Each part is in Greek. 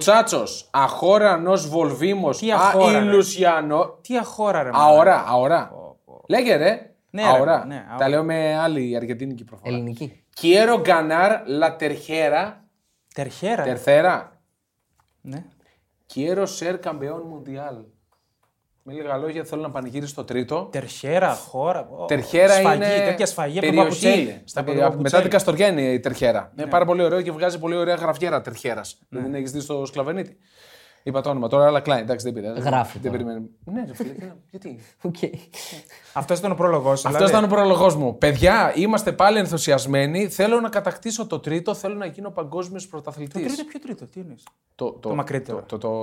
Μουτσάτσος, αχώρανος Βολβίμος, Ιλουσιανό. Τι αχώρα, ρε. Αωρά, αωρά. Λέγε, ρε. Ναι, αωρά. Ναι, τα λέω με άλλη αργεντίνικη προφορά. Ελληνική. Quiero ganar la tercera. Τερχέρα. Τερθέρα. Ναι. Quiero ser campeón mundial. Με λίγα λόγια, θέλω να πανηγύρισω το τρίτο. Τερχέρα, χώρα. Τερχέρα σφαγή, είναι. Τέτοια σφαγή περιοχή. Μετά την Καστοριά είναι η Τερχέρα. Ναι. Είναι πάρα πολύ ωραίο και βγάζει πολύ ωραία γραφιέρα Τερχέρα. Ναι. Δεν έχει δει στο Σκλαβενίτη. Είπα το όνομα τώρα, αλλά κλάει. Εντάξει, δεν πειράζει. Γράφει. Δεν περιμένουμε. Ναι, ρε φίλε. Γιατί. Okay. Αυτό ήταν ο πρόλογό σου. Αυτό ήταν ο πρόλογό μου. Παιδιά, είμαστε πάλι ενθουσιασμένοι. Θέλω να κατακτήσω το τρίτο, θέλω να γίνω παγκόσμιος πρωταθλητής. Το τρίτο, ποιο τρίτο, τι είναι. Το μακρύτερο.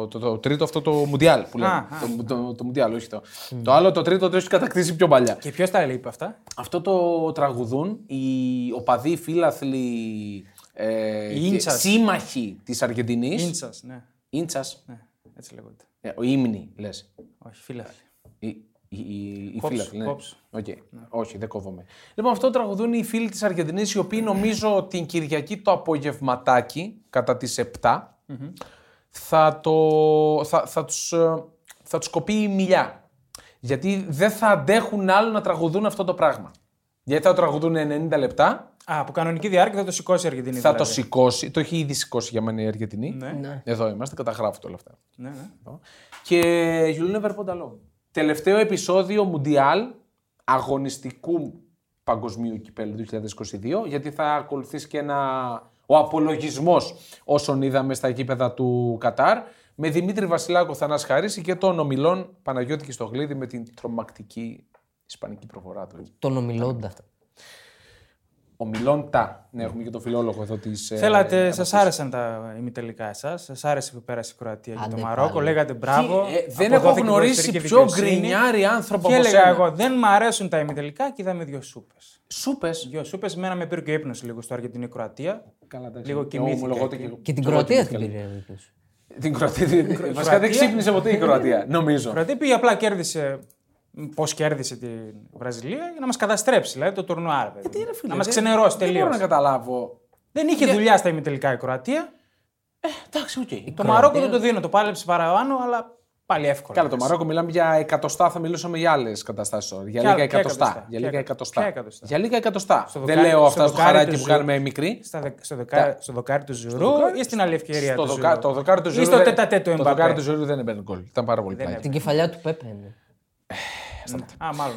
Το τρίτο, αυτό το Μουντιάλ που λέμε. Το Μουντιάλ, όχι το. Το άλλο, το τρίτο, το έχει κατακτήσει πιο παλιά. Και ποιο τα λέει αυτά. Αυτό το τραγουδούν οι οπαδοί φίλαθλοι σύμμαχοι τη Αργεντινή. Ναι. Ίντσας. Ναι, έτσι λέγονται. Ο ύμνη, λες. Όχι, φίλαθλοι. Οι φίλαθλοι, ναι. Okay. Ναι. Όχι, δεν κόβομαι. Λοιπόν, αυτό τραγουδούν οι φίλοι της Αργεντινής, οι οποίοι νομίζω την Κυριακή το απογευματάκι, κατά τις 7, θα τους κοπεί η μιλιά. Γιατί δεν θα αντέχουν άλλο να τραγουδούν αυτό το πράγμα. Γιατί θα το τραγουδούν 90 λεπτά. Α, από κανονική διάρκεια θα το σηκώσει η Αργεντινή. Θα το σηκώσει, το έχει ήδη σηκώσει για μένα η Αργεντινή. Ναι. Εδώ είμαστε, καταγράφω όλα αυτά. Ναι, ναι. Και You'll Never Pod Alone. Τελευταίο επεισόδιο Μουντιάλ αγωνιστικού παγκοσμίου κυπέλλου 2022, γιατί θα ακολουθήσει και ο απολογισμός όσων είδαμε στα γήπεδα του Κατάρ, με Δημήτρη Βασιλάκο, Θανάση Χαρίση και τον ομιλόν Παναγιώτη Κιστογλίδη με την τρομακτική ισπανική προφορά του. Τον ομιλόντα. Ομιλόντα. Ναι, έχουμε και τον φιλόλογο εδώ τη. Θέλατε, σας άρεσαν τα ημιτελικά εσάς. Σας άρεσε που πέρασε η Κροατία και το Μαρόκο. Πάλι. Λέγατε μπράβο. Δεν έχω γνωρίσει πιο γκρινιάρη άνθρωπο από εσένα. Και έλεγα εγώ, δεν μ' αρέσουν τα ημιτελικά και είδαμε δύο σούπες. Σούπες. Δύο σούπες. Μένα με πήρε και ύπνος λίγο στο Αργεντινή Κροατία. Καλά, τα λίγο κοιμήθηκα. Και την Κροατία την πήρε. Την Κροατία. Βασικά δεν ξύπνησε ποτέ η Κροατία, νομίζω. Η Κροατία πήγε απλά κέρδισε. Πώς κέρδισε τη Βραζιλία για να μας καταστρέψει, δηλαδή το τουρνουάρ. Να μας ξενερώσει τελείως. Δεν μπορώ να καταλάβω. Δεν είχε δουλειά στα ημιτελικά η Κροατία. Εντάξει, οκ. Okay. Το Μαρόκο δεν το δίνω, το πάλεψε παραπάνω, αλλά πάλι εύκολα. Καλά, το Μαρόκο μιλάμε για εκατοστά, θα μιλούσαμε για άλλες καταστάσεις. Για λίγα εκατοστά. Για λίγα εκατοστά. Δεν λέω αυτά στο χαράκι που κάνουμε μικρή. Στο δοκάρι του Ζουρού ή στην άλλη ευκαιρία του Ζουρού. Το δοκάρι του Ζουρού δεν έμπαινε γκολ. Ήταν πάρα πολύ πλάγιο. Την κεφαλιά του Πέπε. Α, μάλλον.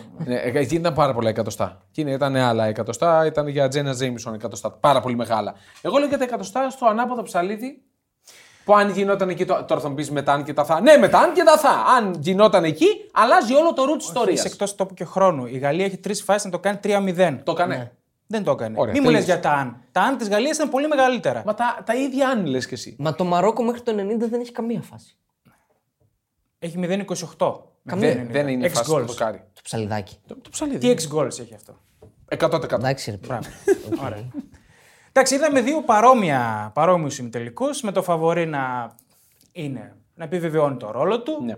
Εκεί ήταν πάρα πολλά εκατοστά. Εκείνη ήταν άλλα εκατοστά, ήταν για Τζένα Τζέιμισον εκατοστά. Πάρα πολύ μεγάλα. Εγώ λέω για τα εκατοστά στο ανάποδο ψαλίδι. Που αν γινόταν εκεί. Τώρα θα μου πεις μετά αν και τα θα. Ναι, μετά αν και τα θα. Αν γινόταν εκεί, αλλάζει όλο το ρου της ιστορίας. Είσαι εκτός τόπου και χρόνου. Η Γαλλία έχει τρεις φάσεις να το κάνει 3-0. Το έκανε. Ναι. Δεν το έκανε. Ωραία, μη μου λες για τα αν. Τα αν της Γαλλίας ήταν πολύ μεγαλύτερα. Μα τα ίδια αν λες κι εσύ. Μα το Μαρόκο μέχρι το 90 δεν έχει καμία φάση. Έχει 0-28. Δεν είναι φάση το δοκάρι. Το ψαλιδάκι. Τι 6 γκολ έχει αυτό. 100%. Εντάξει, ρε. Εντάξει, είδαμε δύο παρόμοιους ημιτελικούς με το φαβορί να επιβεβαιώνει το ρόλο του. Ναι.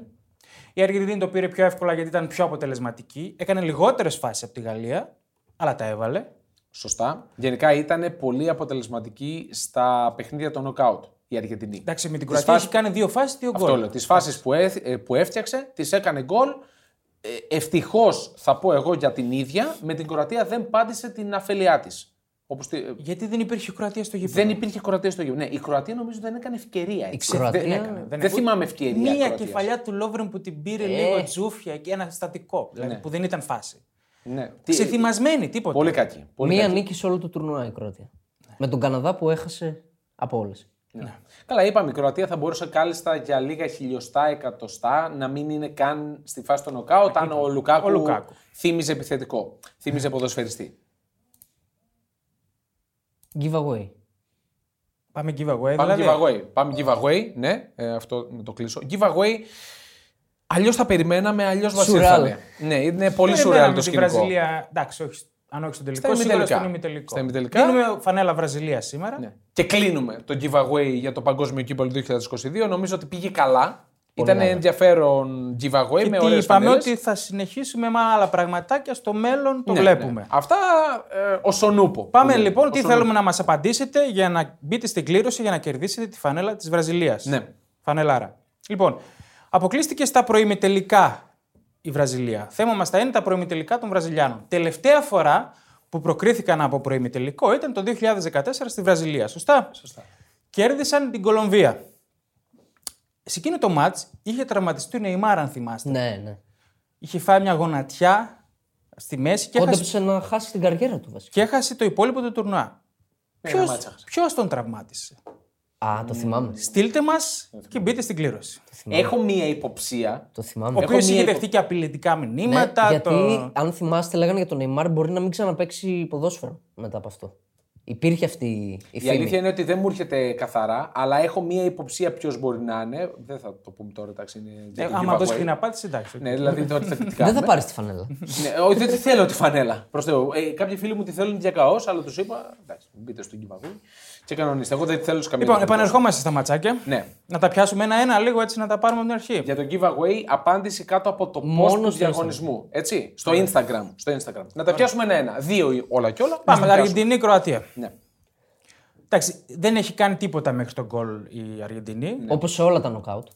Η Αργεντινή το πήρε πιο εύκολα γιατί ήταν πιο αποτελεσματική. Έκανε λιγότερες φάσεις από τη Γαλλία, αλλά τα έβαλε. Σωστά. Γενικά ήταν πολύ αποτελεσματική στα παιχνίδια των νοκάουτ. Η Αργεντινή. Εντάξει, με την Κροατία έχει κάνει δύο φάσεις, δύο γκολ. Αυτό λέω. Τις φάσεις που έφτιαξε, τις έκανε γκολ. Ευτυχώς, θα πω εγώ για την ίδια, με την Κροατία δεν πάτησε την αφελειά της. Γιατί δεν υπήρχε Κροατία στο γήπεδο. Δεν υπήρχε Κροατία στο γήπεδο. Ναι, η Κροατία νομίζω δεν έκανε ευκαιρία. Δεν θυμάμαι ευκαιρία. Μία κεφαλιά του Λόβρεν που την πήρε λίγο τζούφια και ένα στατικό. Δηλαδή που δεν ήταν φάση. Ξεθυμασμένη, τίποτα. Πολύ κακή. Μία νίκη σε όλο το τουρνουά η Κροατία. Με τον Καναδά που έχασε από όλες. Ναι. Καλά, είπαμε η Κροατία θα μπορούσε κάλλιστα για λίγα χιλιοστά, εκατοστά να μην είναι καν στη φάση των νοκάουτ αν ο Λουκάκου θύμιζε επιθετικό, θύμιζε ποδοσφαιριστή. Giveaway. Πάμε giveaway. Πάμε giveaway, ναι, αυτό να το κλείσω. Giveaway, αλλιώς θα περιμέναμε, αλλιώς μας ήρθανε. Ναι, είναι πολύ σουρεάλ το σκηνικό. Βραζιλία, εντάξει, όχι. Αν όχι στον τελικό, σίγουρα στον ημιτελικό. Δίνουμε φανέλα Βραζιλία σήμερα. Ναι. Και κλείνουμε το giveaway για το Παγκόσμιο Κύπελλο 2022. Νομίζω ότι πήγε καλά. Ήταν ενδιαφέρον giveaway με ωραίες είπαμε φανέλες. Ότι θα συνεχίσουμε με άλλα πραγματάκια στο μέλλον, το βλέπουμε. Ναι. Αυτά ως ονούπο. Πάμε λοιπόν, τι θέλουμε να μας απαντήσετε για να μπείτε στην κλήρωση για να κερδίσετε τη φανέλα της Βραζιλίας. Ναι. Φανελάρα. Λοιπόν, αποκλείστηκε στα προημιτελικά η Βραζιλία. Θέμα μας θα είναι τα προημιτελικά των Βραζιλιάνων. Τελευταία φορά που προκρίθηκαν από προημιτελικό ήταν το 2014 στη Βραζιλία. Σωστά. Σωστά. Κέρδισαν την Κολομβία. Σε εκείνο το μάτς είχε τραυματιστεί ο Νεϊμάρ, αν θυμάστε. Ναι, ναι. Είχε φάει μια γονατιά στη μέση και κόντεψε να χάσει την καριέρα του βασικά. Και έχασε το υπόλοιπο του τουρνουά. Ποιος τον τραυμάτισε? Α, το θυμάμαι. Στείλτε μας και μπείτε στην κλήρωση. Έχω μία υποψία. Το θυμάμαι. Ο οποίος είχε δεχτεί και απειλητικά μηνύματα. Ναι, γιατί, αν θυμάστε, λέγανε για τον Νεϊμάρ μπορεί να μην ξαναπαίξει ποδόσφαιρο μετά από αυτό. Υπήρχε αυτή η φήμη. Η αλήθεια είναι ότι δεν μου έρχεται καθαρά, αλλά έχω μία υποψία ποιος μπορεί να είναι. Δεν θα το πούμε τώρα, εντάξει. Άμα δώσει την απάντηση, εντάξει. Ναι, δηλαδή τότε θα την κάνουμε. Δεν θα πάρεις τη φανέλα. Όχι, δεν τη θέλω τη φανέλα. Προς Θεού. Κάποιοι φίλοι μου τη θέλουν διακαώς, αλλά τους είπα, εντάξει, μπείτε στον giveaway και κανονίστε. Εγώ δεν τη θέλω καμία. Λοιπόν, επανερχόμαστε στα ματσάκια. Ναι. Να τα πιάσουμε ένα-ένα λίγο έτσι να τα πάρουμε από την αρχή. Για το giveaway, απάντηση κάτω από το μόνο διαγωνισμού. Έτσι. Στο Instagram. Να τα πιάσουμε ένα-ένα. Δύο όλα και όλα. Πάμε. Αργεντινή, Κροατία. Ναι. Εντάξει, δεν έχει κάνει τίποτα μέχρι τον γκολ η Αργεντινή. Ναι. Όπως σε όλα τα νοκάουτ.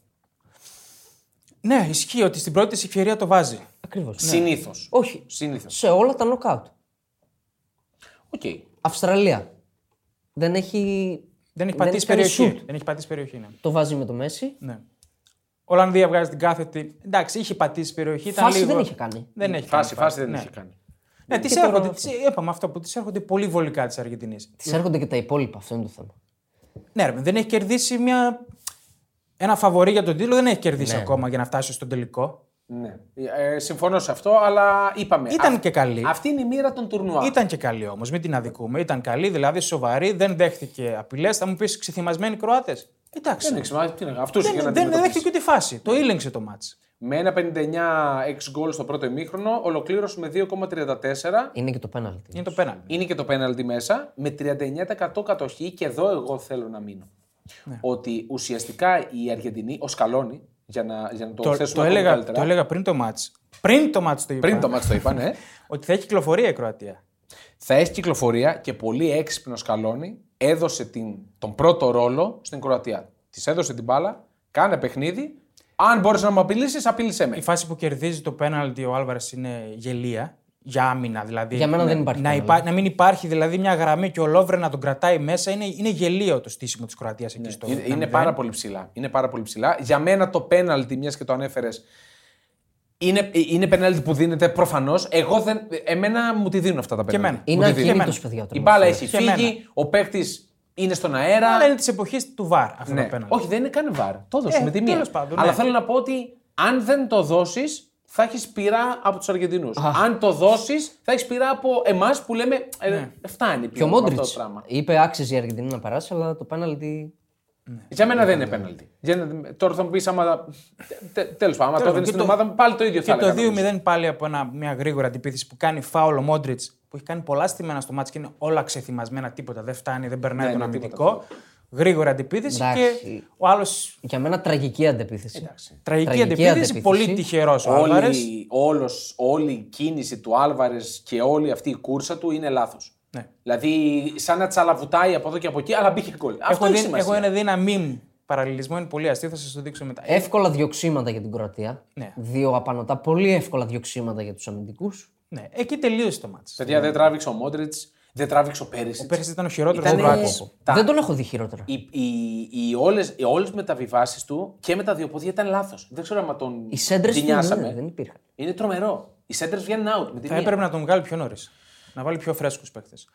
Ναι, ισχύει ότι στην πρώτη της ευκαιρία το βάζει. Ακριβώς. Ναι. Συνήθως. Όχι. Συνήθως. Σε όλα τα νοκάουτ. Οκ. Okay. Αυστραλία. Δεν έχει πατήσει περιοχή. Δεν έχει πατήσει περιοχή, ναι. Το βάζει με το Μέση. Ναι. Ολλανδία βγάζει την κάθετη. Εντάξει, είχε πατήσει περιοχή. Φάση λίγο... δεν είχε κάνει. Δεν έχει κάνει. Ναι, τις έρχονται, είπαμε αυτό που τις έρχονται πολύ βολικά της Αργεντινής. Τις έρχονται και τα υπόλοιπα, αυτό είναι το θέμα. Ναι, ρε, δεν έχει κερδίσει ένα φαβορί για τον τίτλο, δεν έχει κερδίσει ακόμα για να φτάσει στον τελικό. Ναι, συμφωνώ σε αυτό, αλλά είπαμε. Ήταν και καλή. Αυτή είναι η μοίρα των τουρνουά. Ήταν και καλή όμως, μην την αδικούμε. Ήταν καλή, δηλαδή σοβαρή, δεν δέχτηκε απειλές. Θα μου πεις ξεθυμασμένοι Κροάτες. Εντάξει. Δεν δέχτηκε τη φάση. Το ήλεγξε το μάτς. Με ένα 59 γκολ στο πρώτο ημίχρονο, ολοκλήρωσε με 2,34. Είναι και το πέναλτι. Είναι και το πέναλτι μέσα, με 39% κατοχή και εδώ εγώ θέλω να μείνω. Ναι. Ότι ουσιαστικά η Αργεντινή, ο Σκαλόνι, για να το θέσουμε καλύτερα. Το έλεγα πριν το μάτς. Πριν το μάτς το είπα, ναι. Ότι θα έχει κυκλοφορία η Κροατία. Θα έχει κυκλοφορία και πολύ έξυπνο Σκαλόνι έδωσε τον πρώτο ρόλο στην Κροατία. Της έδωσε την μπάλα, κάνε παιχνίδι. Αν μπορείς να μου απειλήσεις, απειλήσέ με. Η φάση που κερδίζει το πέναλτι ο Άλβαρες είναι γελία. Για άμυνα δηλαδή. Για μένα δεν υπάρχει. Να μην υπάρχει δηλαδή μια γραμμή και ο Λόβρε να τον κρατάει μέσα. Είναι γελίο το στήσιμο της Κροατίας εκεί στο τέλος. Είναι πάρα πολύ ψηλά. Για μένα το πέναλτι, μιας και το ανέφερες, είναι πέναλτι που δίνεται προφανώς. Εμένα μου τη δίνουν αυτά τα πέναλτι. Είναι αγγελίτος, παιδιά. Η μπάλα έχει φύγει, ο παίκτης. Είναι στον αέρα. Αλλά είναι της εποχής του VAR αυτό το πέναλτι. Όχι, δεν είναι καν VAR. Το έδωσε με τη μία. Αλλά θέλω να πω ότι αν δεν το δώσεις, θα έχεις πειρά από τους Αργεντινούς. Αν το δώσεις, θα έχεις πειρά από εμάς που λέμε φτάνει πια αυτό το πράγμα. Είπε άξιζε η Αργεντινή να περάσει, αλλά το πέναλτι. Για μένα δεν είναι πέναλτι. Τώρα θα μου πεις άμα. Τέλος πάντων, άμα το δίνεις στην ομάδα μου, πάλι το ίδιο θα έλεγα. Και το 2-0 πάλι από μια γρήγορα αντιπίθεση που κάνει φάουλ ο Μόντριτς. Που έχει κάνει πολλά στημένα στο μάτς και είναι όλα ξεθυμασμένα, τίποτα. Δεν φτάνει, δεν περνάει τον αμυντικό. Γρήγορα αντεπίθεση και ο άλλος. Για μένα τραγική αντεπίθεση. Τραγική αντεπίθεση, πολύ τυχερός ο Άλβαρες. Όλη η κίνηση του Άλβαρες και όλη αυτή η κούρσα του είναι λάθος. Ναι. Δηλαδή, σαν να τσαλαβουτάει από εδώ και από εκεί, αλλά μπήκε γκολ. Έχω ένα μιμ παραλληλισμό, είναι πολύ αστείο, θα σας το δείξω μετά. Εύκολα διοξήματα για την Κροατία. Ναι. Δύο απανωτά, πολύ εύκολα διοξήματα για τους αμυντικούς. Ναι, εκεί τελείωσε το μάτς. Παιδιά, δεν τράβηξε ο Μόντριτς, δεν τράβηξε ο Πέρισιτς. Ο Πέρισιτς ήταν ο χειρότερος. Δεν τον έχω δει χειρότερο. Οι όλες μεταβιβάσεις του και με τα δύο πόδια ήταν λάθος. Δεν ξέρω αν τον γκρινιάσαμε. Δεν υπήρχαν. Είναι τρομερό. Οι σέντρες βγαίνουν out με τη μία. Θα έπρεπε να τον βγάλει πιο νωρίς. Να βάλει πιο φρέσκους παίκτες.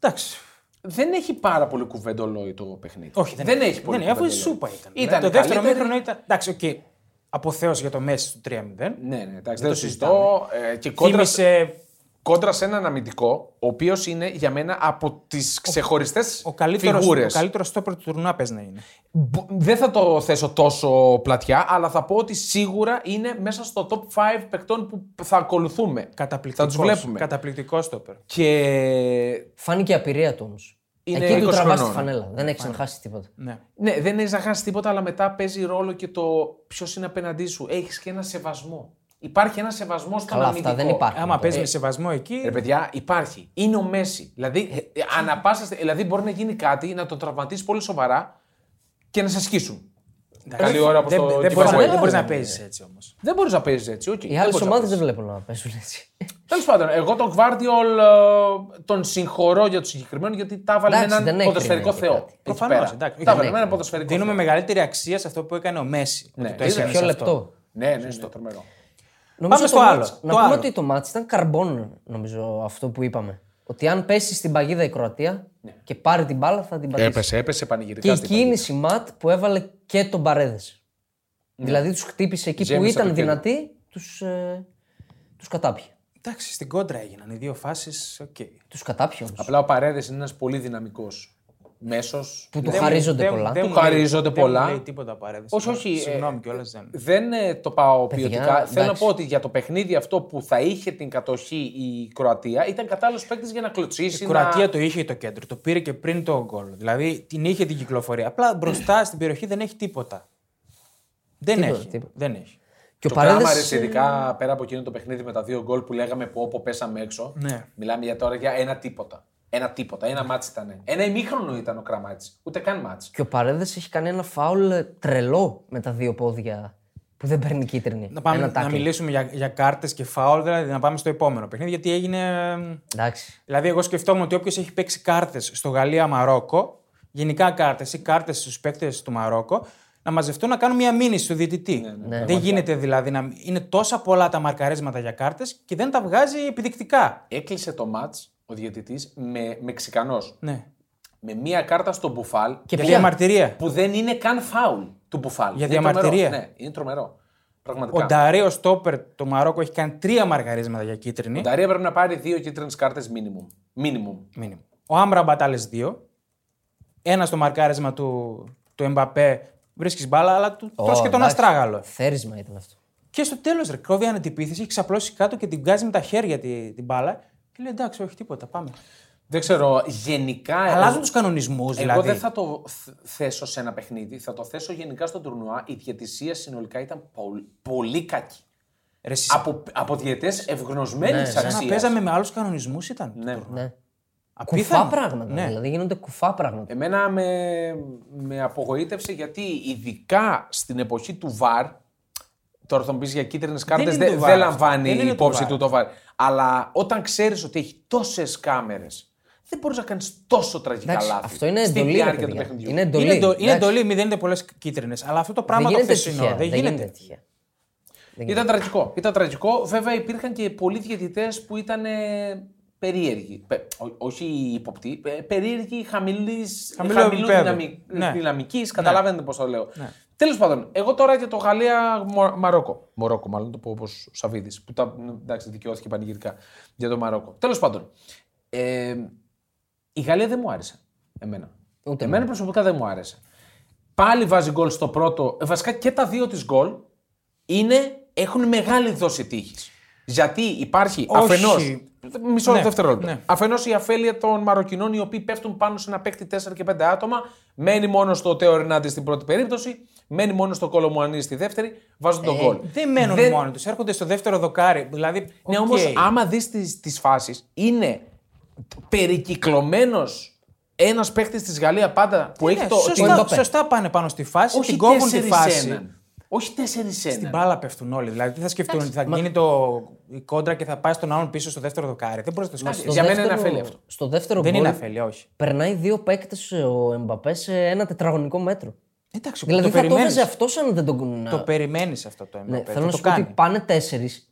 Εντάξει. Δεν έχει πάρα πολύ κουβεντολόι το παιχνίδι. Όχι, δεν έχει πολύ. Αφού η σούπα ήταν. Το δεύτερο μήχρονο ήταν. Εντάξει, οκ. Αποθέως για το Μέση του 3-0. Ναι, εντάξει, δεν το συζητώ. Και κόντρα σε έναν αμυντικό, ο οποίος είναι για μένα από τις ξεχωριστές φιγούρες. Ο καλύτερος στόπερ του τουρνουά πες να είναι. Δεν θα το θέσω τόσο πλατιά, αλλά θα πω ότι σίγουρα είναι μέσα στο top 5 παικτών που θα ακολουθούμε. Θα τους βλέπουμε. Καταπληκτικό στόπερ. Και φάνηκε η απειρία του όμως. Είναι εκεί του τραβάς τη φανέλα. Δεν έχεις να χάσεις τίποτα. Ναι, δεν έχεις να χάσεις τίποτα, αλλά μετά παίζει ρόλο και το ποιος είναι απέναντί σου. Έχεις και ένα σεβασμό. Υπάρχει ένα σεβασμό στον αμυντικό. Δεν υπάρχει. Άμα παίζει με σεβασμό εκεί. Ρε παιδιά, υπάρχει. Είναι ο Μέση. Δηλαδή, δηλαδή μπορεί να γίνει κάτι, να τον τραυματίσει πολύ σοβαρά και να σε σκίσουν. Καλή ώρα προς το giveaway. Δεν μπορείς να παίζεις έτσι όμως. Δεν μπορείς να παίζεις έτσι. Οι άλλες ομάδες δεν βλέπουν να παίζουν έτσι. Τέλος πάντων, εγώ τον Γκβάρντιολ τον συγχωρώ για το συγκεκριμένο γιατί τα έβαλε με έναν ποδοσφαιρικό θεό. Προφανώς. Τα έβαλε με έναν ποδοσφαιρικό θεό. Δίνουμε μεγαλύτερη αξία σε αυτό που έκανε ο Μέση. Είναι πιο λεπτό. Ναι, στο τρομερό. Πάμε στο άλλο. Να πούμε ότι το μάτς ήταν καρμπών, νομίζω, αυτό που είπαμε. Ότι αν πέσει στην παγίδα η Κροατία και πάρει την μπάλα θα την πατήσει. Έπεσε πανηγυρικά. Και η κίνηση Ματ που έβαλε και τον Παρέδες. Ναι. Δηλαδή τους χτύπησε εκεί που ήταν δυνατοί, τους κατάπιε. Εντάξει, στην κόντρα έγιναν οι δύο φάσεις. Okay. Τους κατάπιε όμως. Απλά ο Παρέδες είναι ένας πολύ δυναμικός μέσος. Που του χαρίζονται πολλά. Του χαρίζονται πολλά. Δεν λέει τίποτα Παρέδες. Όχι. Συγγνώμη κιόλας. Δεν το πάω ποιοτικά. Θέλω να πω ότι για το παιχνίδι αυτό που θα είχε την κατοχή η Κροατία ήταν κατάλληλος παίκτης για να κλωτσίσει. Η Κροατία το είχε το κέντρο. Το πήρε και πριν το γκολ. Δηλαδή την είχε την κυκλοφορία. Απλά μπροστά στην περιοχή δεν έχει τίποτα. Δεν έχει. Και ο Παρέδες ειδικά πέρα από εκείνο το παιχνίδι με τα δύο γκολ που λέγαμε που πέσαμε έξω. Μιλάμε για τώρα για ένα τίποτα. Ένα μάτς ήταν. Ένα ημίχρονο ήταν ο Κραμάτης. Ούτε καν μάτς. Και ο Παρέδες έχει κάνει ένα φάουλ τρελό με τα δύο πόδια που δεν παίρνει κίτρινη. Να μιλήσουμε για κάρτες και φάουλ, δηλαδή να πάμε στο επόμενο παιχνίδι. Γιατί έγινε. Εντάξει. Δηλαδή, εγώ σκεφτόμουν ότι όποιος έχει παίξει κάρτες στο Γαλλία-Μαρόκο, γενικά κάρτες ή κάρτες στους παίκτες του Μαρόκο, να μαζευτούν να κάνουν μια μήνυση του διαιτητή. Ναι. Δεν γίνεται δηλαδή να. Είναι τόσα πολλά τα μαρκαρίσματα για κάρτες και δεν τα βγάζει επιδεικτικά. Έκλεισε το μάτς. Ο διαιτητής με Μεξικανός. Ναι. Με μία κάρτα στον Μπουφάλ. Και διαμαρτυρία. Που δεν είναι καν φάουλ του Μπουφάλ. Για διαμαρτυρία. Ναι, είναι τρομερό. Πραγματικά. Ο Νταρίο Στόπερ, το Μαρόκο, έχει κάνει 3 μαργαρίσματα για κίτρινη. Ο Νταρίο πρέπει να πάρει 2 κίτρινες κάρτες minimum. Ο Άμραμπατ άλλες 2. Ένα στο μαρκάρισμα του Εμπαπέ. Βρίσκει μπάλα, αλλά του τρώσκε τον αστράγαλο. Θέρισμα ήταν αυτό. Και στο τέλος, κρόβει ανεπιθύσει, έχει ξαπλώσει κάτω και την βγάζει με τα χέρια την μπάλα. Λέει εντάξει, όχι τίποτα, πάμε. Δεν ξέρω, γενικά. Αλλάζουν τους κανονισμούς, δηλαδή. Εγώ δεν θα το θέσω σε ένα παιχνίδι, θα το θέσω γενικά στον τουρνουά. Η διαιτησία συνολικά ήταν πολύ κακή. Από διαιτές ευγνωσμένης αξίας. Σαν να παίζαμε με άλλους κανονισμούς ήταν. Ναι. Απίθανο. Κουφά πράγματα. Ναι. Δηλαδή γίνονται κουφά πράγματα. Εμένα με απογοήτευσε γιατί ειδικά στην εποχή του VAR. Τώρα θα μου πεις για κίτρινες κάρτες δεν λαμβάνει υπόψη του το VAR. Αλλά όταν ξέρεις ότι έχει τόσες κάμερες, δεν μπορείς να κάνεις τόσο τραγικά λάθη. Αυτό είναι εντολή. Είναι εντολή, μη δίνετε πολλές κίτρινες. Αλλά αυτό το πράγμα το χθεσινό δεν γίνεται τυχαία. Ήταν τραγικό. Βέβαια υπήρχαν και πολλοί διαιτητές που ήταν περίεργοι. Όχι υποπτοί, περίεργοι χαμηλού δυναμικής. Καταλαβαίνετε πώς το λέω. Τέλος πάντων, εγώ τώρα για το Γαλλία-Μαρόκο. Μαρόκο, μάλλον το πω όπως ο Σαββίδης, που εντάξει, δικαιώθηκε πανηγυρικά για το Μαρόκο. Τέλος πάντων, η Γαλλία δεν μου άρεσε. Εμένα προσωπικά δεν μου άρεσε. Πάλι βάζει γκολ στο πρώτο. Βασικά και τα δύο της γκολ έχουν μεγάλη δόση τύχης. Γιατί υπάρχει αφενός. Μισό δευτερόλεπτο. Ναι. Αφενός η αφέλεια των Μαροκινών, οι οποίοι πέφτουν πάνω σε ένα παίκτη 4 και 5 άτομα, μένει μόνο στο Τέο Ερνάντε στην πρώτη περίπτωση, μένει μόνο στο Κολομουανί στη δεύτερη, βάζουν τον γκολ. Δεν μένουν μόνοι τους, έρχονται στο δεύτερο δοκάρι. Δηλαδή, ναι, όμως άμα δεις τις φάσεις, είναι περικυκλωμένος ένας παίκτης της Γαλλία πάντα που έχει σωστά πάνε πάνω στη φάση, την κόβουν τη φάση. Όχι 4-1. Στην μπάλα πέφτουν όλοι. Δηλαδή τι θα σκεφτούν, ότι θα γίνει η κόντρα και θα πάει στον άλλον πίσω στο δεύτερο δοκάρι. Δεν μπορεί να το σκεφτεί. Για μένα είναι αφέλεια αυτό. Στο δεύτερο δεν είναι αφέλεια, όχι. Περνάει 2 παίκτες ο Εμπαπέ σε ένα τετραγωνικό μέτρο. Εντάξει, δηλαδή θα το έβαζε αυτό αν δεν τον κουνούν. Το περιμένει αυτό το Εμπαπέ. Ναι, θέλω να σου πω ότι πάνε 4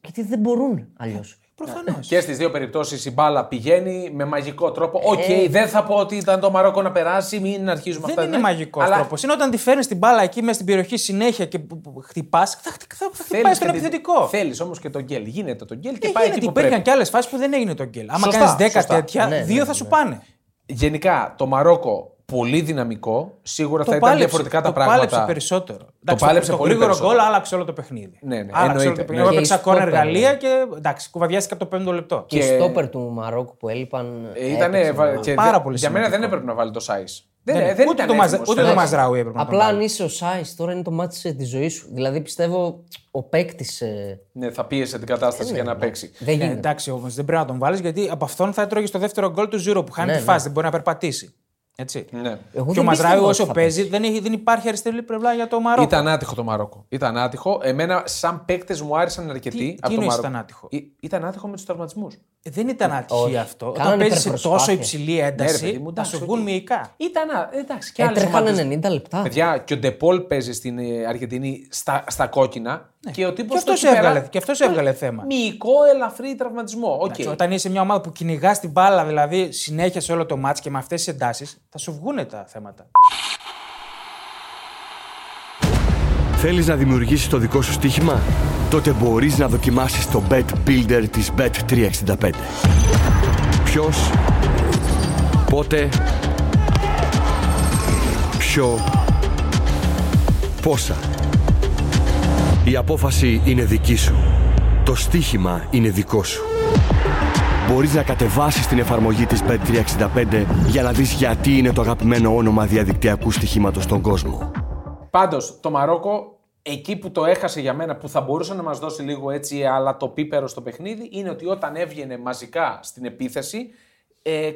γιατί δεν μπορούν αλλιώς. Προφανώς. Και στις 2 περιπτώσεις η μπάλα πηγαίνει με μαγικό τρόπο. Οκ, δεν θα πω ότι ήταν το Μαρόκο να περάσει, μην αρχίζουμε αυτά. Δεν είναι μαγικός τρόπος. Είναι όταν τη φέρνεις την μπάλα εκεί μέσα στην περιοχή συνέχεια και χτυπάς, θα χτυπάς τον επιθετικό. Θέλεις όμως και τον γκέλ. Γίνεται τον γκέλ και πάει εκεί που πρέπει. Υπήρχαν και άλλες φάσεις που δεν έγινε τον γκέλ. Άμα κάνεις 10 τέτοια, 2 θα σου πάνε. Γενικά το Μαρόκο πολύ δυναμικό. Σίγουρα το θα ήταν διαφορετικά τα πράγματα. Πάλεψε περισσότερο. Εντάξει, πάλεψε το γρήγορο γκολ άλλαξε όλο το παιχνίδι. Ναι, ναι, άλλαξε όλο το παιχνίδι. Έπαιξα κόρνερ Γαλλία και εντάξει, κουβαδιάστηκε από το 5ο λεπτό. Και οι στόπερ του Μαρόκου που έλειπαν. Πάρα πολύ. Για μένα δεν έπρεπε να βάλει το Σάις. Ούτε το Μαζράουι έπρεπε. Απλά αν είσαι ο Σάις τώρα είναι το μάτι τη ζωή σου. Δηλαδή πιστεύω ο παίκτης. Ναι, θα πίεσε την κατάσταση για να παίξει. Εντάξει όμως δεν πρέπει να τον βάλει γιατί από αυτόν θα έτρωγε το δεύτερο γκολ του Ζήρο που χάνει τη φάση, δεν μπορεί να περπατήσει. Έτσι. Ναι. Και ο Μαζράουι όσο παίζει δεν υπάρχει αριστερή πλευρά για το Μαρόκο. Ήταν άτυχο το Μαρόκο. Ήταν άτυχο. Εμένα, σαν παίκτες, μου άρεσαν αρκετοί. Τι εννοείς ήταν άτυχο? Ήταν άτυχο με τους τραυματισμούς. Δεν ήταν άτυχο αυτό. Όταν παίζει τόσο υψηλή ένταση, θα σου βγουν μυϊκά. Έτρεχαν 90 λεπτά. Παιδιά, και ο Ντεπόλ παίζει στην Αργεντινή στα κόκκινα. Και αυτός έβγαλε θέμα. Μυϊκό, ελαφρύ τραυματισμό. Όταν είσαι μια ομάδα που κυνηγά την μπάλα, δηλαδή συνέχεια σε όλο το μάτς και με αυτές τις εντάσεις, θα σου βγούνε τα θέματα. Θέλεις να δημιουργήσεις το δικό σου στοίχημα? Τότε μπορείς να δοκιμάσεις το Bet Builder της Bet365. Ποιος, πότε, ποιο, πόσα. Η απόφαση είναι δική σου. Το στοίχημα είναι δικό σου. Μπορείς να κατεβάσεις την εφαρμογή της Bet365 για να δεις γιατί είναι το αγαπημένο όνομα διαδικτυακού στοιχήματος στον κόσμο. Πάντως, το Μαρόκο, εκεί που το έχασε για μένα, που θα μπορούσε να μας δώσει λίγο έτσι, αλλά το πίπερο στο παιχνίδι, είναι ότι όταν έβγαινε μαζικά στην επίθεση,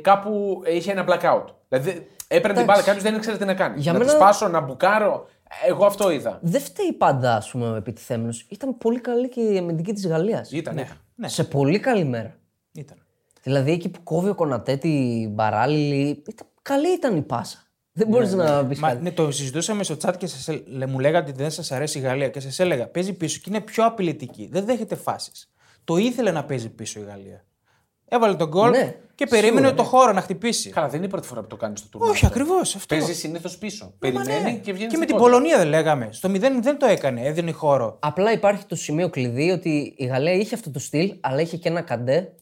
κάπου είχε ένα blackout. Δηλαδή, έπαιρνε την μπάλα, κάποιος δεν ήξερε τι να κάνει. Για να μένα... τη σπάσω, να μπουκάρω. Εγώ αυτό είδα. Δεν φταίει πάντα, ας πούμε, ο επιτιθέμενος. Ήταν πολύ καλή και η αμυντική της Γαλλίας. Ήταν. Σε πολύ καλή μέρα. Ήταν. Δηλαδή εκεί που κόβει ο Κονατέ την παράλληλη. Καλή ήταν η πάσα. Δεν μπορείς να πεις κάτι. Ναι, το συζητούσαμε στο chat και μου λέγατε ότι δεν σας αρέσει η Γαλλία. Και σας έλεγα παίζει πίσω και είναι πιο απειλητική. Δεν δέχεται φάσεις. Το ήθελε να παίζει πίσω η Γαλλία. Έβαλε τον γκολ και περίμενε το χώρο να χτυπήσει. Καλά, δεν είναι η πρώτη φορά που το κάνει στο τουρνουά. Όχι, ακριβώς. Παίζει συνήθως πίσω. Περιμένει και βγαίνει. Και με την Πολωνία δεν λέγαμε. Στο 0 δεν το έκανε, έδινε χώρο. Απλά υπάρχει το σημείο κλειδί ότι η Γαλλία είχε αυτό το στυλ, αλλά είχε και ένα καντέ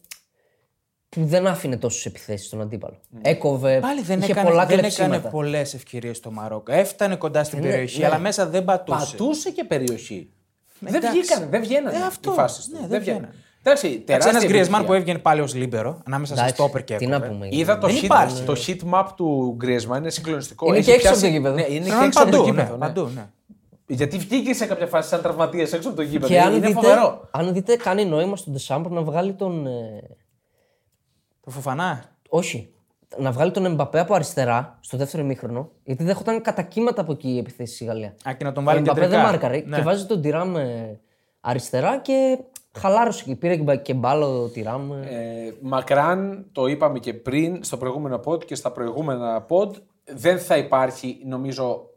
που δεν άφηνε τόσες επιθέσεις στον αντίπαλο. Έκοβε. Πάλι δεν έκανε πολλές ευκαιρίες στο Μαρόκο. Έφτανε κοντά στην περιοχή, αλλά μέσα δεν πατούσε. Πατούσε και περιοχή. Δεν βγαίνανε οι φάσεις. Δεν βγαίνανε. Ένας Γκριεσμάν που έβγαινε πάλι ως λίμπερο ανάμεσα σε στόπερ και έπρεπε. Είδα το heat map του Γκριεσμάν, είναι συγκλονιστικό. Είναι και έξω από το γήπεδο. Ναι, είναι και έξω από το γήπεδο. Ναι. Γιατί βγήκε σε κάποια φάση σαν τραυματίας έξω από το γήπεδο. Είναι φοβερό. Αν δείτε, κάνει νόημα στον Ντεσάμπρο να βγάλει τον. Το Φοφανά. Όχι. Να βγάλει τον Εμπαπέ από αριστερά στο δεύτερο ημίχρονο, γιατί δέχονταν κατά κύματα από εκεί η επιθέση στη Γαλλία. Α, και να τον βάλει τον Εμπαπέ δεν μάρκαρε και βάζει τον Τιράμ αριστερά και. Χαλάρωσε και πήρε και μπάλο τη Ράμ. Μακράν, το είπαμε και πριν στο προηγούμενο pod και στα προηγούμενα pod, δεν θα υπάρχει νομίζω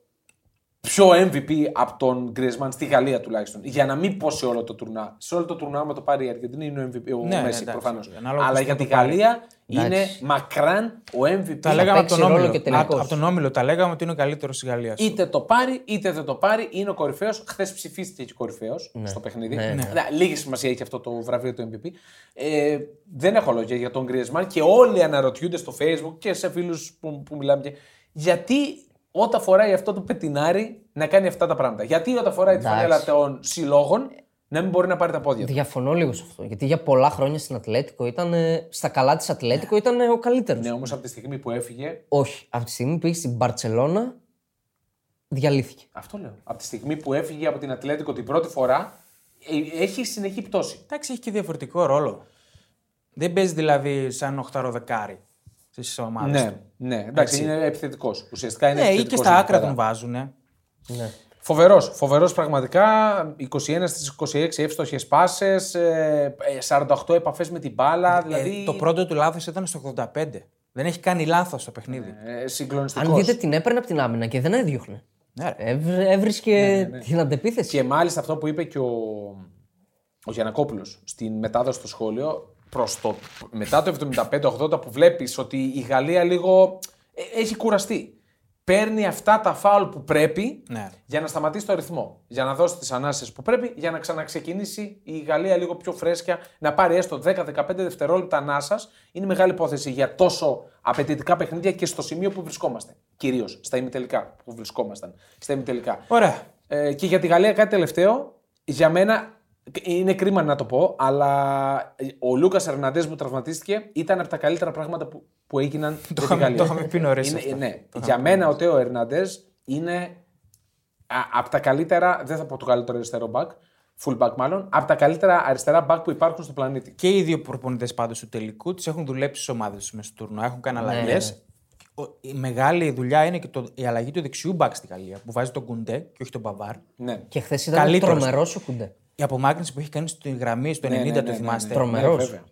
πιο MVP από τον Γκριεσμάν στη Γαλλία τουλάχιστον. Για να μην πω σε όλο το τουρνά. Σε όλο το τουρνά, άμα το πάρει η Αργεντινή, είναι ο MVP. Ο Μέση προφανώς. Αλλά για τη Γαλλία είναι μακράν ο MVP. Τα λέγαμε από τον Όμιλο. Τα λέγαμε ότι είναι ο καλύτερος της Γαλλίας. Είτε το πάρει είτε δεν το πάρει, είναι ο κορυφαίος. Χθες ψηφίστηκε και κορυφαίος στο παιχνίδι. Λίγη σημασία έχει αυτό το βραβείο του MVP. Δεν έχω λόγια για τον Γκριεσμάν και όλοι αναρωτιούνται στο Facebook και σε φίλους που μιλάμε. Γιατί. Όταν φοράει αυτό το πετινάρι να κάνει αυτά τα πράγματα. Γιατί όταν φοράει τη φανέλα των συλλόγων να μην μπορεί να πάρει τα πόδια του. Διαφωνώ λίγο σε αυτό. Γιατί για πολλά χρόνια στην Ατλέτικο ήταν. Στα καλά της Ατλέτικο ήταν ο καλύτερος. Ναι, όμως από τη στιγμή που έφυγε. Όχι. Από τη στιγμή που είχε στην Μπαρτσελώνα διαλύθηκε. Αυτό λέω. Από τη στιγμή που έφυγε από την Ατλέτικο την πρώτη φορά έχει συνεχή πτώση. Εντάξει, έχει και διαφορετικό ρόλο. Δεν παίζει δηλαδή σαν οχταροδεκάρι. Ναι, εντάξει, είναι επιθετικός. Ουσιαστικά είναι επιθετικός. Ναι, ή και στα άκρα τον βάζουνε. Ναι. Φοβερός πραγματικά. 21 στις 26 εύστοχες πάσες, 48 επαφές με την μπάλα. Δηλαδή... Το πρώτο του λάθος ήταν στο 85. Δεν έχει κάνει λάθος στο παιχνίδι. Συγκλονιστικός. Αν δείτε την έπαιρνε από την άμυνα και δεν έδιωχνε. Ναι. Έβρισκε την αντεπίθεση. Και μάλιστα αυτό που είπε και ο Γιαννακόπουλος στην μετάδοση στο σχόλιο. Μετά το 75-80 που βλέπεις ότι η Γαλλία λίγο έχει κουραστεί. Παίρνει αυτά τα φάουλ που πρέπει για να σταματήσει το ρυθμό. Για να δώσει τις ανάσες που πρέπει, για να ξαναξεκινήσει η Γαλλία λίγο πιο φρέσκια, να πάρει έστω 10-15 δευτερόλεπτα ανάσας. Είναι μεγάλη υπόθεση για τόσο απαιτητικά παιχνίδια και στο σημείο που βρισκόμαστε. κυρίως στα ημιτελικά που βρισκόμασταν. Στα ημιτελικά. Ωραία. Και για τη Γαλλία κάτι τελευταίο. Για μένα είναι κρίμα να το πω, αλλά ο Λούκας Ερναντές που τραυματίστηκε ήταν από τα καλύτερα πράγματα που έγιναν για τη Γαλλία. Το είχαμε πει νωρίς. Ναι. Για μένα ο Τέο Ερναντές είναι από τα καλύτερα, δεν θα πω το καλύτερο αριστερό μπακ, fullback μάλλον, από τα καλύτερα αριστερά back που υπάρχουν στον πλανήτη. Και οι δύο προπονητές πάντως του τελικού τις έχουν δουλέψει στις ομάδες τους μες στο τουρνουά, έχουν κάνει αλλαγές. Ναι. Η μεγάλη δουλειά είναι και η αλλαγή του δεξιού back στη Γαλλία που βάζει τον Κουντέ και όχι τον Παβάρ. Ναι. Και χθες ήταν τρομερός ο Κουντέ. Η απομάκρυνση που έχει κάνει στην γραμμή στο 90 το θυμάστε.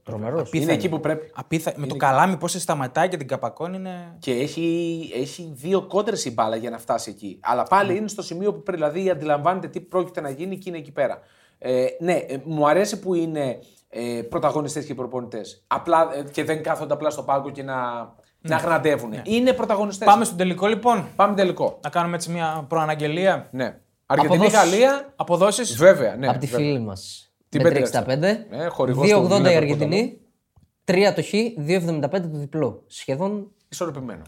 Τρομερός. Είναι εκεί που πρέπει. Με το καλάμι πώς σταματάει και την καπακώνει είναι. Και έχει δύο κόντρες η μπάλα για να φτάσει εκεί. Αλλά πάλι είναι στο σημείο που δηλαδή αντιλαμβάνεται τι πρόκειται να γίνει και είναι εκεί πέρα. Ναι, μου αρέσει που είναι πρωταγωνιστές και προπονητές. Και δεν κάθονται απλά στο πάγκο και να γραντεύουν. Ναι. Είναι πρωταγωνιστές. Πάμε στον τελικό λοιπόν. Να κάνουμε έτσι μια προαναγγελία. Ναι. Αργεντινή-Γαλλία, αποδόσεις. Βέβαια, ναι. Από τη φίλη μας. Την 365. Ναι, 2,80 η Αργεντινή. 3 το Χ, 2,75 το διπλό. Σχεδόν. Ισορροπημένο. Απόλυτα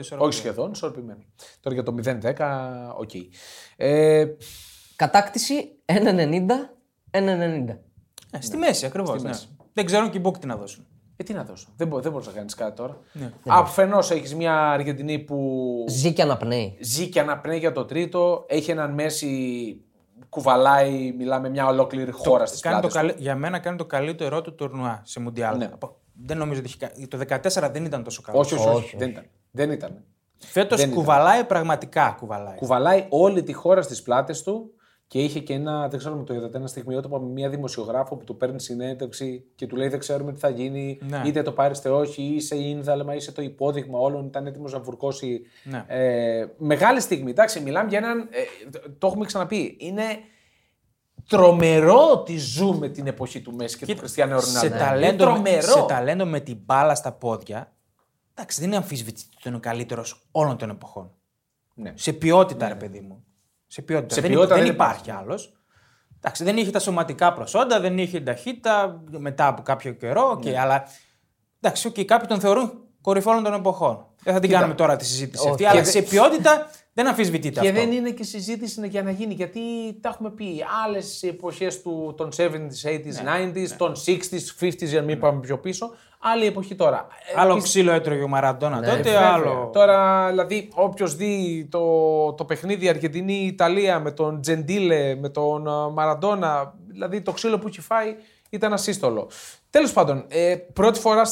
ισορροπημένο. Όχι σχεδόν, ισορροπημένο. Τώρα για το 0,10, οκ. Okay. Κατάκτηση 1,90. Στη μέση ακριβώς. Ναι. Δεν ξέρουν και οι Μπόκ τι να δώσουν. Τι να δώσω. Δεν μπορείς να κάνεις κάτι τώρα. Ναι. Αφενός έχεις μια Αργεντινή που ζει και αναπνέει. Για το τρίτο. Έχει έναν Μέση, κουβαλάει, μιλάμε μια ολόκληρη χώρα στις πλάτες. Για μένα κάνει το καλύτερο του τουρνουά σε Μουντιάλ. Ναι. Δεν νομίζω ότι έχει. Το 2014 δεν ήταν τόσο καλό. Όχι. Δεν ήταν. Φέτος κουβαλάει, πραγματικά κουβαλάει. Κουβαλάει όλη τη χώρα στις πλάτες του. Και είχε και ένα, δεν ξέρω αν το είδατε, ένα στιγμιότυπο με μια δημοσιογράφο που του παίρνει συνέντευξη και του λέει: δεν ξέρουμε τι θα γίνει, ναι. Είτε το πάρει είτε όχι, είσαι ίνδαλμα, είσαι το υπόδειγμα όλων. Ήταν έτοιμο να βουρκώσει. Ναι. Μεγάλη στιγμή. Εντάξει, μιλάμε για έναν. Το έχουμε ξαναπεί. Είναι τρομερό ότι ζούμε την εποχή του Μέση και του Κριστιάνου Ρονάλντο. Σε ταλέντο με την μπάλα στα πόδια. Εντάξει, δεν είναι αμφισβητητή ότι είναι ο καλύτερο όλων των εποχών. Ναι. Σε ποιότητα, ναι. Ρε παιδί μου. Δεν υπάρχει άλλος. Εντάξει, δεν είχε τα σωματικά προσόντα, δεν είχε ταχύτητα μετά από κάποιο καιρό. Okay, ναι. Αλλά εντάξει, okay, κάποιοι τον θεωρούν κορυφό όλων των εποχών. Δεν θα την κάνουμε τώρα τη συζήτηση αυτή, αλλά σε ποιότητα δεν αμφισβητείται αυτό. Και δεν είναι και συζήτηση για να γίνει, γιατί τα έχουμε πει. Άλλες εποχές των 70s, 80s, ναι, 90s, ναι. Των 60s, 50s, για να μην πάμε πιο πίσω. Άλλη εποχή τώρα. Άλλο ξύλο έτρωγε ο Μαραντόνα τότε, άλλο. Τώρα, δηλαδή, όποιος δει το παιχνίδι Αργεντινή-Ιταλία με τον Τζεντίλε, με τον Μαραντόνα, δηλαδή το ξύλο που έχει φάει ήταν ασύστολο. Τέλος πάντων, πρώτη φορά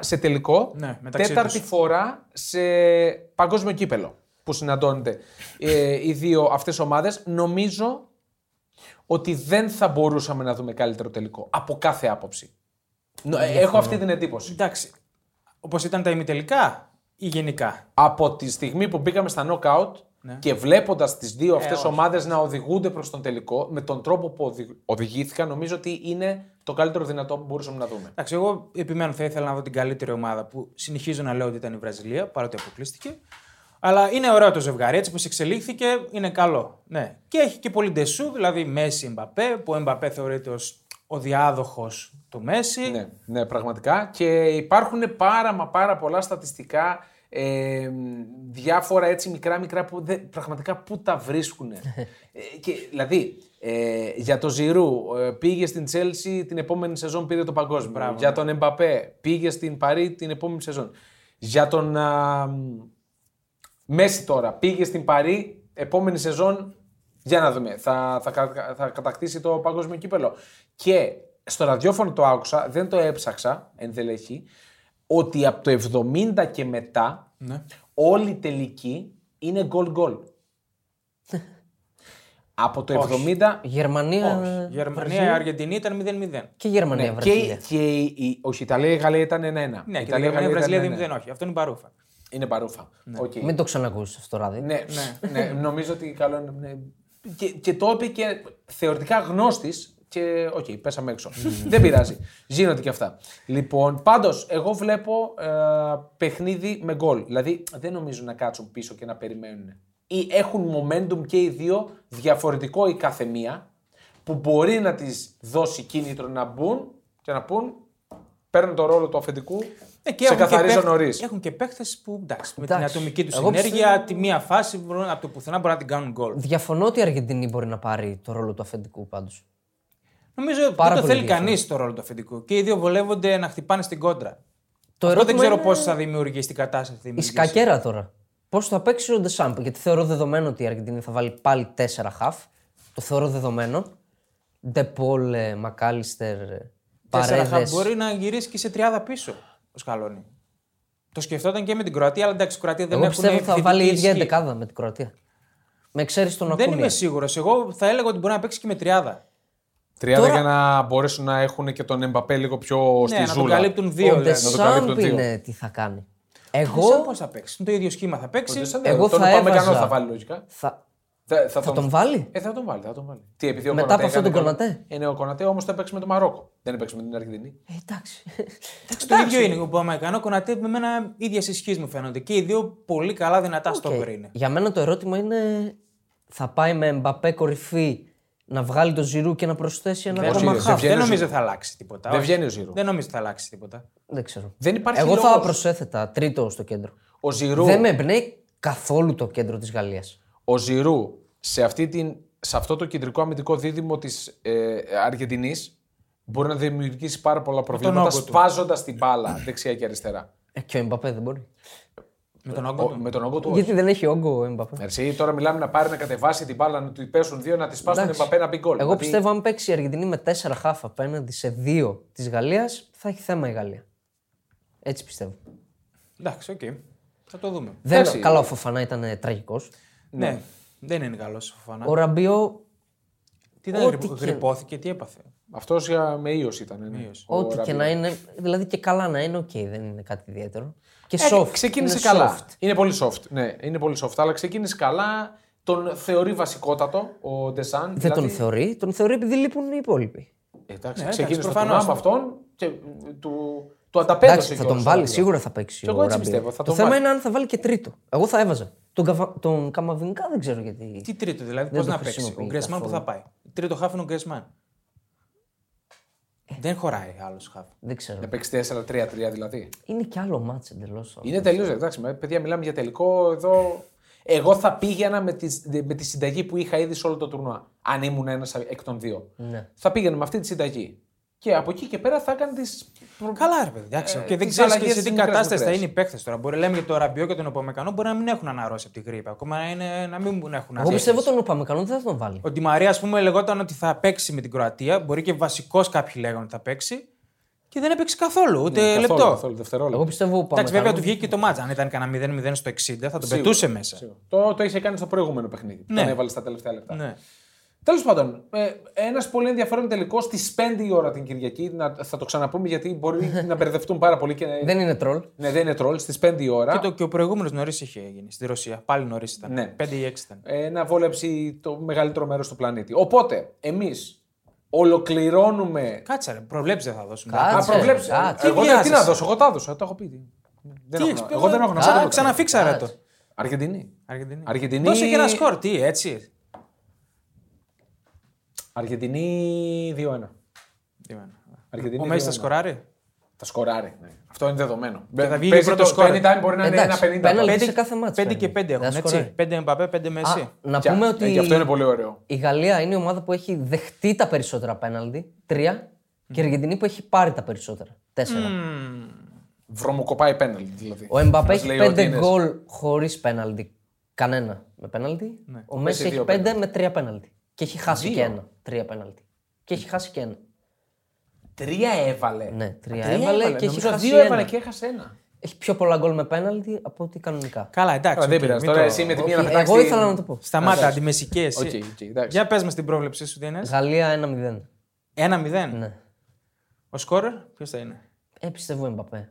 σε τελικό, ναι, τέταρτη φορά σε παγκόσμιο κύπελο που συναντώνται οι δύο αυτές ομάδες. Νομίζω ότι δεν θα μπορούσαμε να δούμε καλύτερο τελικό από κάθε άποψη. Έχω αυτή την εντύπωση. Εντάξει, όπως ήταν τα ημιτελικά ή γενικά. Από τη στιγμή που μπήκαμε στα knockout, ναι, και βλέποντας τις δύο αυτές ομάδες να οδηγούνται προς τον τελικό, με τον τρόπο που οδηγήθηκαν, νομίζω ότι είναι το καλύτερο δυνατό που μπορούσαμε να δούμε. Εντάξει, εγώ επιμένω, θα ήθελα να δω την καλύτερη ομάδα που συνεχίζω να λέω ότι ήταν η Βραζιλία, παρότι αποκλείστηκε. Αλλά είναι ωραίο το ζευγάρι, έτσι όπως εξελίχθηκε, είναι καλό. Ναι. Και έχει και πολύ ντεσού, δηλαδή Μέση Εμπαπέ, που ο Εμπαπέ θεωρείται ως ο διάδοχος του Μέση. Ναι, ναι, πραγματικά. Και υπάρχουν πάρα πολλά στατιστικά, διάφορα έτσι μικρά που πραγματικά πού τα βρίσκουν. Δηλαδή, για το Ζιρού πήγε στην Τσέλσι, την επόμενη σεζόν πήρε το παγκόσμιο. Μπράβο, για τον Εμπαπέ πήγε στην Παρί την επόμενη σεζόν. Για τον Μέση τώρα πήγε στην Παρί επόμενη σεζόν. Για να δούμε, θα κατακτήσει το παγκόσμιο κύπελο. Και στο ραδιόφωνο το άκουσα, δεν το έψαξα ενδελεχή, ότι από το 70 και μετά, ναι, όλοι οι τελικοί είναι goal-goal. Από το όχι. 70. Γερμανία, Αργεντινή ήταν 0-0. Και Γερμανία, ναι, Βραζιλία. Όχι, Ιταλία-Γαλλία ήταν 1-1. Ναι, και Ιταλία-Βραζιλία 0-0, όχι. Αυτό είναι παρούφα. Είναι παρούφα. Ναι. Okay. Μην το ξανακούσεις αυτό το ράδι. Ναι. Νομίζω ότι καλό είναι. Ναι. Και το είπε και θεωρητικά γνώστης και οκ, πέσαμε έξω. Δεν πειράζει. Γίνονται και αυτά. Λοιπόν, πάντως, εγώ βλέπω παιχνίδι με γκολ. Δηλαδή, δεν νομίζω να κάτσουν πίσω και να περιμένουν. Ή έχουν momentum και οι δύο, διαφορετικό η καθεμία, που μπορεί να τις δώσει κίνητρο να μπουν και να πούν παίρνουν το ρόλο του αφεντικού, σε καθαρίζουν νωρίς. Έχουν και παίκτες που εντάξει, με την ατομική τους ενέργεια, τη μία φάση μπορούν, από το πουθενά μπορούν να την κάνουν γκολ. Διαφωνώ ότι η Αργεντινή μπορεί να πάρει το ρόλο του αφεντικού πάντως. Νομίζω ότι δεν το θέλει κανείς το ρόλο του αφεντικού. Και οι δύο βολεύονται να χτυπάνε στην κόντρα. Εγώ δεν ξέρω πώς θα δημιουργήσει την κατάσταση. Η σκακέρα τώρα. Πώς θα παίξει ο Ντεσάμπ. Γιατί θεωρώ δεδομένο ότι η Αργεντινή θα βάλει πάλι 4 χαφ. Το θεωρώ δεδομένο. Ντεπόλ, Μακάλιστερ, Παρέδες. 4 χαφ μπορεί να γυρίσει και σε 30 πίσω ο Σκαλόνι. Το σκεφτόταν και με την Κροατία, αλλά εντάξει, η Κροατία δεν έχουν επιθυμητική. Εγώ πιστεύω θα βάλει η ίδια εντεκάδα με την Κροατία. Με εξαίρεση τον Ακούνια. Δεν είμαι σίγουρος. Εγώ θα έλεγα ότι μπορεί να παίξει και με 30. 30 τώρα... για να μπορέσουν να έχουν και τον Εμπαπέ λίγο πιο στη ζούλα. Να το καλύπτουν δύο. Ντεσάμπ είναι τι θα κάνει. Εγώ πώς θα παίξει. Είναι το ίδιο σχήμα θα παίξει. Εγώ θα έβαζα. Θα βάλει λογικά. Θα τον βάλει. Θα τον βάλει. Τι, επειδή μετά Κονατέ, από αυτόν τον Κονατέ. Είναι ο Κονατέ όμως θα παίξει με το Μαρόκο. Δεν παίξει με την Αργεντινή. Εντάξει. Το ίδιο είναι που πάμε να κάνω. Κονατέ με μένα ίδια ισχύς μου φαίνονται. Και οι δύο πολύ καλά δυνατά στόπερ είναι. Για μένα το ερώτημα είναι θα πάει με Εμπαπέ κορυφή. Να βγάλει το Ζιρού και να προσθέσει ένα ακόμα χαφ. Δεν νομίζω θα αλλάξει τίποτα. Δεν βγαίνει ο Ζιρού. Δεν νομίζω θα αλλάξει τίποτα. Δεν ξέρω. Δεν υπάρχει εγώ λόγος. Θα προσέθετα τρίτο στο κέντρο. Ο Ζιρού... Δεν με εμπνέει καθόλου το κέντρο της Γαλλίας. Ο Ζιρού σε αυτό το κεντρικό αμυντικό δίδυμο της Αργεντινής μπορεί να δημιουργήσει πάρα πολλά προβλήματα σπάζοντας την μπάλα δεξιά και αριστερά. Και ο Εμπαπέ δεν μπορεί. Με τον όγκο του. Γιατί όχι. Δεν έχει όγκο ο Εμπαπέ. Τώρα μιλάμε να πάρει να κατεβάσει την μπάλα, να του πέσουν δύο, να τη σπάσουν τον Εμπαπέ να μπει γκολ. Εγώ πιστεύω αν παίξει η Αργεντινή με 4 χάφ απέναντι σε 2 της Γαλλίας, θα έχει θέμα η Γαλλία. Έτσι πιστεύω. Εντάξει, οκ. Θα το δούμε. Καλά, ο Φοφανά ήταν τραγικός. Ναι, δεν είναι καλός ο Φοφανά. Ο Ραμπιό. Τι ήταν, γρυπώθηκε, τι έπαθε. Αυτός με ίος ήταν. Ναι. Ό,τι και να είναι. Δηλαδή και καλά να είναι, οκ, δεν είναι κάτι ιδιαίτερο. Και soft. Ξεκίνησε είναι καλά. Soft. Είναι πολύ soft. Ναι, είναι πολύ soft. Αλλά ξεκίνησε καλά. Τον θεωρεί βασικότατο ο Ντεσάν. Δεν δηλαδή... τον θεωρεί επειδή λείπουν οι υπόλοιποι. Εντάξει, ξεκίνησε προφανώς από αυτόν και του ανταπέδωσε. Εντάξει, θα τον βάλει, σίγουρα θα παίξει. Εγώ έτσι πιστεύω. Το θέμα είναι αν θα βάλει και τρίτο. Εγώ θα έβαζα. Τον Καμαβινγκά δεν ξέρω γιατί. Τι τρίτο δηλαδή, πώς να παίξει. Ο Γκρέσμαν που θα πάει. Τρίτο χάφ είναι ο Γκρέσμαν. Δεν χωράει άλλο χάφ. Δεν ξέρω. Να παίξει 4-3-3 δηλαδή. Είναι κι άλλο μάτς εντελώς. Είναι τελείως. Εντάξει, παιδιά, μιλάμε για τελικό εδώ. Εγώ θα πήγαινα με τη συνταγή που είχα ήδη σε όλο το τουρνουά. Αν ήμουν ένας εκ των δύο. Ναι. Θα πήγαινα με αυτή τη συνταγή. Και από εκεί και πέρα θα έκανε τις. Καλά, ρε παιδιά. Και δεν ξέρω σε τι κατάσταση θα είναι οι παίκτες τώρα. Μπορεί λέμε για το Ραμπιό και τον Οπαμεκανό μπορεί να μην έχουν αναρρώσει από την γρίπα. Ακόμα να μην έχουν. Εγώ πιστεύω τον Οπαμεκανό δεν θα τον βάλει. Ο Ντι Μαρία, ας πούμε, λεγόταν ότι θα παίξει με την Κροατία. Μπορεί και βασικός κάποιοι λέγανε ότι θα παίξει. Και δεν έπαιξε καθόλου, ούτε λεπτό. Καθόλου, δευτερόλεπτο. Εγώ πιστεύω ότι. Εντάξει, βέβαια του βγήκε και το μάτσα. Αν ήταν κανένα 0-0 στο 60, θα τον πετούσε μέσα. Το είχε κάνει στο προηγούμενο παιχνίδι. Τον έβαλε στα τελευταία λεπτά. Τέλος πάντων, ένας πολύ ενδιαφέρον τελικός στις 5 η ώρα την Κυριακή. Θα το ξαναπούμε γιατί μπορεί να μπερδευτούν πάρα πολύ. Και δεν είναι τρόλ. Ναι, δεν είναι τρόλ. Στις 5 η ώρα. Και ο προηγούμενος νωρίς είχε γίνει στη Ρωσία. Πάλι νωρίς ήταν. Ναι. 5 ή 6 ήταν. Να βόλεψει το μεγαλύτερο μέρος του πλανήτη. Οπότε, εμείς ολοκληρώνουμε. Κάτσε, ρε, προβλέψει δεν θα δώσουμε. Τι να δώσω, εγώ τα έδωσα. Το έχω πει. Εγώ δεν έχω να σα πω. Ξαναφίξαρα το. Αργεντινή. Δώσε και ένα σκορ, τι έτσι. Αργεντινή 2-1. Ο Μέση θα σκοράρει. Θα σκοράρει, ναι. Αυτό είναι δεδομένο. Θα βγει πρώτο σκορ. Μπορεί να είναι ένα 50. Πέντε σε κάθε μάτς. 5 και 5 έχουν. 5 Εμπαπέ, 5 Μέση. Να πούμε ότι αυτό είναι πολύ ωραίο. Η Γαλλία είναι η ομάδα που έχει δεχτεί τα περισσότερα πέναλτι. 3. Και η Αργεντινή που έχει πάρει τα περισσότερα. 4. Βρωμοκοπάει πέναλτι δηλαδή. Ο Εμπαπέ έχει 5 γκολ χωρίς πέναλτι. Κανένα με πέναλτι. Ο Μέση έχει 5 με 3 πέναλτι. Και έχει χάσει και ένα. 3 πέναλτι. Και έχει χάσει και ένα. 3 έβαλε. Ναι, 3 έβαλε και έχει χάσει 2 έβαλε και έχασε ένα. Έχει πιο πολλά γκολ με πέναλτι από ό,τι κανονικά. Καλά, εντάξει. Δεν πειράζει. Τώρα εσύ με τη μία να πετάξει. Εγώ ήθελα να το πω. Σταμάτα, αντιμεσικές. Για πες μας την πρόβλεψή σου, τι είναι. Γαλλία 1-0. 1-0. Ναι. Ο σκόρερ ποιος θα είναι. Πιστεύω Εμπαπέ.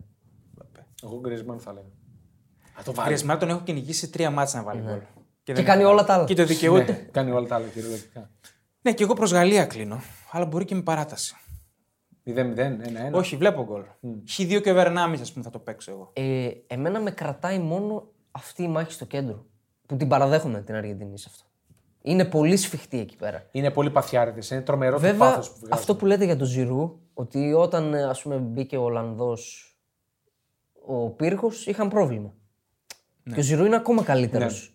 Εγώ Γκρισμάν θα λέγα. Γκρισμάν τον έχω κυνηγήσει 3 μάτς να βάλει γκολ. Και κάνει όλα τα άλλα. Και το δικαιούται. Ναι, κάνει όλα τα άλλα, κυριολεκτικά. Ναι, και εγώ προς Γαλλία κλείνω. Αλλά μπορεί και με παράταση. 0-0, 1-1. Όχι, βλέπω γκολ. Χ2 και Βερνάμις, ας πούμε, θα το παίξω εγώ. Εμένα με κρατάει μόνο αυτή η μάχη στο κέντρο. Που την παραδέχομαι την Αργεντινή σε αυτό. Είναι πολύ σφιχτή εκεί πέρα. Είναι πολύ παθιάρηδες. Είναι τρομερό το πάθος που βγάζει. Αυτό που λέτε για τον Ζιρού ότι όταν, ας πούμε, μπήκε ο Ολλανδός ο Πύργος, είχαν πρόβλημα. Ναι. Και ο Ζιρού είναι ακόμα καλύτερος. Ναι.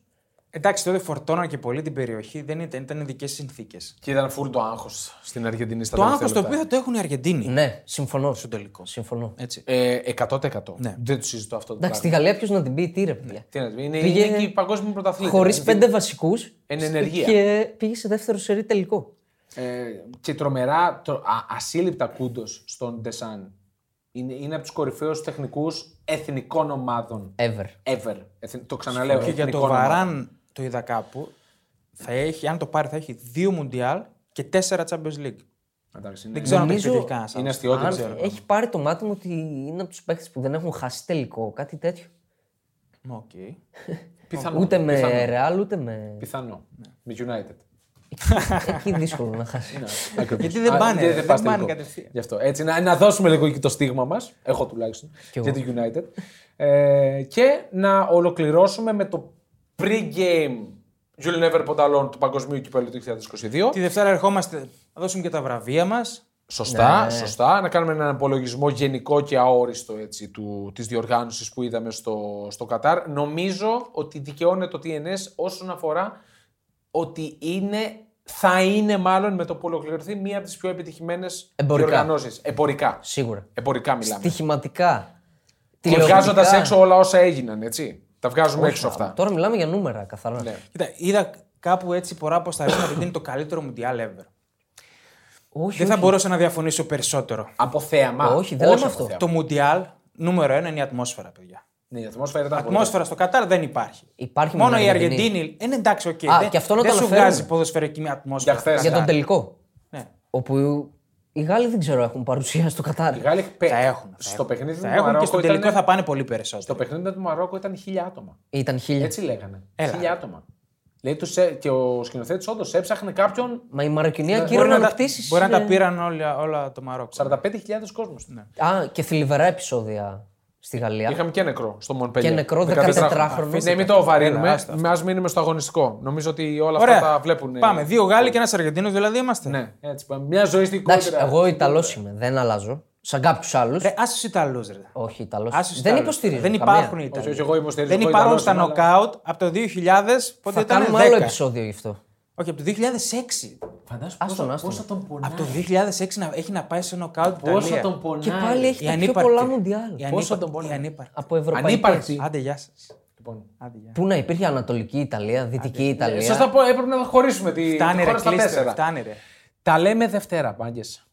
Εντάξει, τότε φορτώναν και πολύ την περιοχή, δεν ήταν ειδικές συνθήκες. Και ήταν φουλ το άγχος στην Αργεντινή στα τελευταία. Το άγχος το οποίο το έχουν οι Αργεντίνοι. Ναι, συμφωνώ. Στο τελικό. Συμφωνώ. 100%. Ναι. Δεν του συζητώ αυτό το πράγμα. Στη Γαλλία ποιος να την πει, τι ρε παιδιά. Είναι και η παγκόσμια πρωταθλήτρια. Χωρίς 5 βασικούς. Εν ενεργεία. Και πήγε σε δεύτερο σερί τελικό. Και τρομερά, ασύλληπτα κούντος στον Ντεσάν. Είναι από τους κορυφαίους τεχνικούς εθνικών ομάδων. Ever. Το ξαναλέω. Και για το Βαράν το είδα κάπου. Θα έχει, αν το πάρει, θα έχει 2 Μουντιάλ και 4 Champions League. Δεν ξέρω αν έχει κανένα. Είναι αστείο. Έχει πάρει το μάτι μου ότι είναι από τους παίκτες που δεν έχουν χάσει τελικό, κάτι τέτοιο. Okay. Πιθανό. Ούτε με Real, ούτε με. Πιθανό. Με United. Εκεί δύσκολο να χάσει. Γιατί δεν πάνε κατευθείαν. Γι' αυτό. Έτσι, να δώσουμε λίγο και το στίγμα μας, εγώ τουλάχιστον, για τη United. Και να ολοκληρώσουμε με το pre-game You'll Never Pod Alone του Παγκοσμίου Κυπέλλου του 2022. Τη Δευτέρα ερχόμαστε να δώσουμε και τα βραβεία μας. Σωστά. Να κάνουμε έναν απολογισμό γενικό και αόριστο της διοργάνωσης που είδαμε στο Κατάρ. Νομίζω ότι δικαιώνεται το TNS όσον αφορά ότι θα είναι μάλλον με το που ολοκληρωθεί μία από τις πιο επιτυχημένες διοργανώσεις. Εμπορικά. Σίγουρα. Εμπορικά μιλάμε. Στοιχηματικά. Και βγάζοντας έξω όλα όσα έγιναν, έτσι. Τα βγάζουμε έξω αυτά. Τώρα μιλάμε για νούμερα καθαρά. Ναι. Κοίτα, είδα κάπου έτσι πολλά ποσταρίσματα ότι είναι το καλύτερο Μουντιάλ ever. Δεν θα μπορούσα να διαφωνήσω περισσότερο. Από θέαμα. Όχι, δεν λέμε αυτό. Το Μουντιάλ νούμερο 1 είναι η ατμόσφαιρα, παιδιά. Ναι, η ατμόσφαιρα στο Κατάρ δεν υπάρχει. Μόνο η Αργεντίνη. Εντάξει, οκ. Δεν σου βγάζει ποδοσφαιρική μια ατμόσφαιρα. Για τον τελικό. Ναι. Όπου οι Γάλλοι δεν ξέρω έχουν παρουσία στο Κατάρ. Οι Γάλλοι έχουν. Στο παιχνίδι του Μαρόκο. Και στο τελικό θα πάνε πολύ περισσότερο. Στο παιχνίδι του Μαρόκο ήταν 1.000 άτομα. Έτσι λέγανε. 1.000 άτομα. Και ο σκηνοθέτης όντως έψαχνε κάποιον. Μα η Μαροκινία μπορεί να τα χτίσει. Μπορεί να τα πήραν όλα το Μαρόκο. 45.000 κόσμος. Α, και θλιβερά επεισόδια. Στη Γαλλία. Είχαμε και νεκρό στο Μονπελιέ. Και νεκρό 14χρονο. Ναι, μην το βαρύνουμε. Ας μείνουμε στο αγωνιστικό. Νομίζω ότι όλα αυτά τα βλέπουν. Πάμε. 2 Γάλλοι και ένας Αργεντίνος δηλαδή είμαστε. Ναι, έτσι πάμε. Μια ζωή στην κόντρα. Εγώ Ιταλός είμαι. Δεν αλλάζω. Σαν κάποιους άλλους. Άσου Ιταλούς, ρε. Όχι, Ιταλός. Δεν υποστηρίζω. Δεν υπάρχουν Ιταλοί. Δεν υπάρχουν στα νοκάουτ από το 2000. Πότε ήταν. Κάνουμε άλλο επεισόδιο γι' αυτό. Όχι, από το 2006. Φαντάζομαι πόσα τον πονάει. Από το 2006 έχει να πάει σε νοκάουτ. Πόσα τον πονάει. Και πάλι έχει τα πιο πολλά Μουντιάλ. Πόσα τον πονάει. Από ευρωπαϊκές. Άντε, γεια σας. Λοιπόν, πού να υπήρχε Ανατολική Ιταλία, Δυτική Ιταλία. Σας θα πω, έπρεπε να χωρίσουμε τη χώρα στα 4. Τα λέμε Δευτέρα, πάγκες.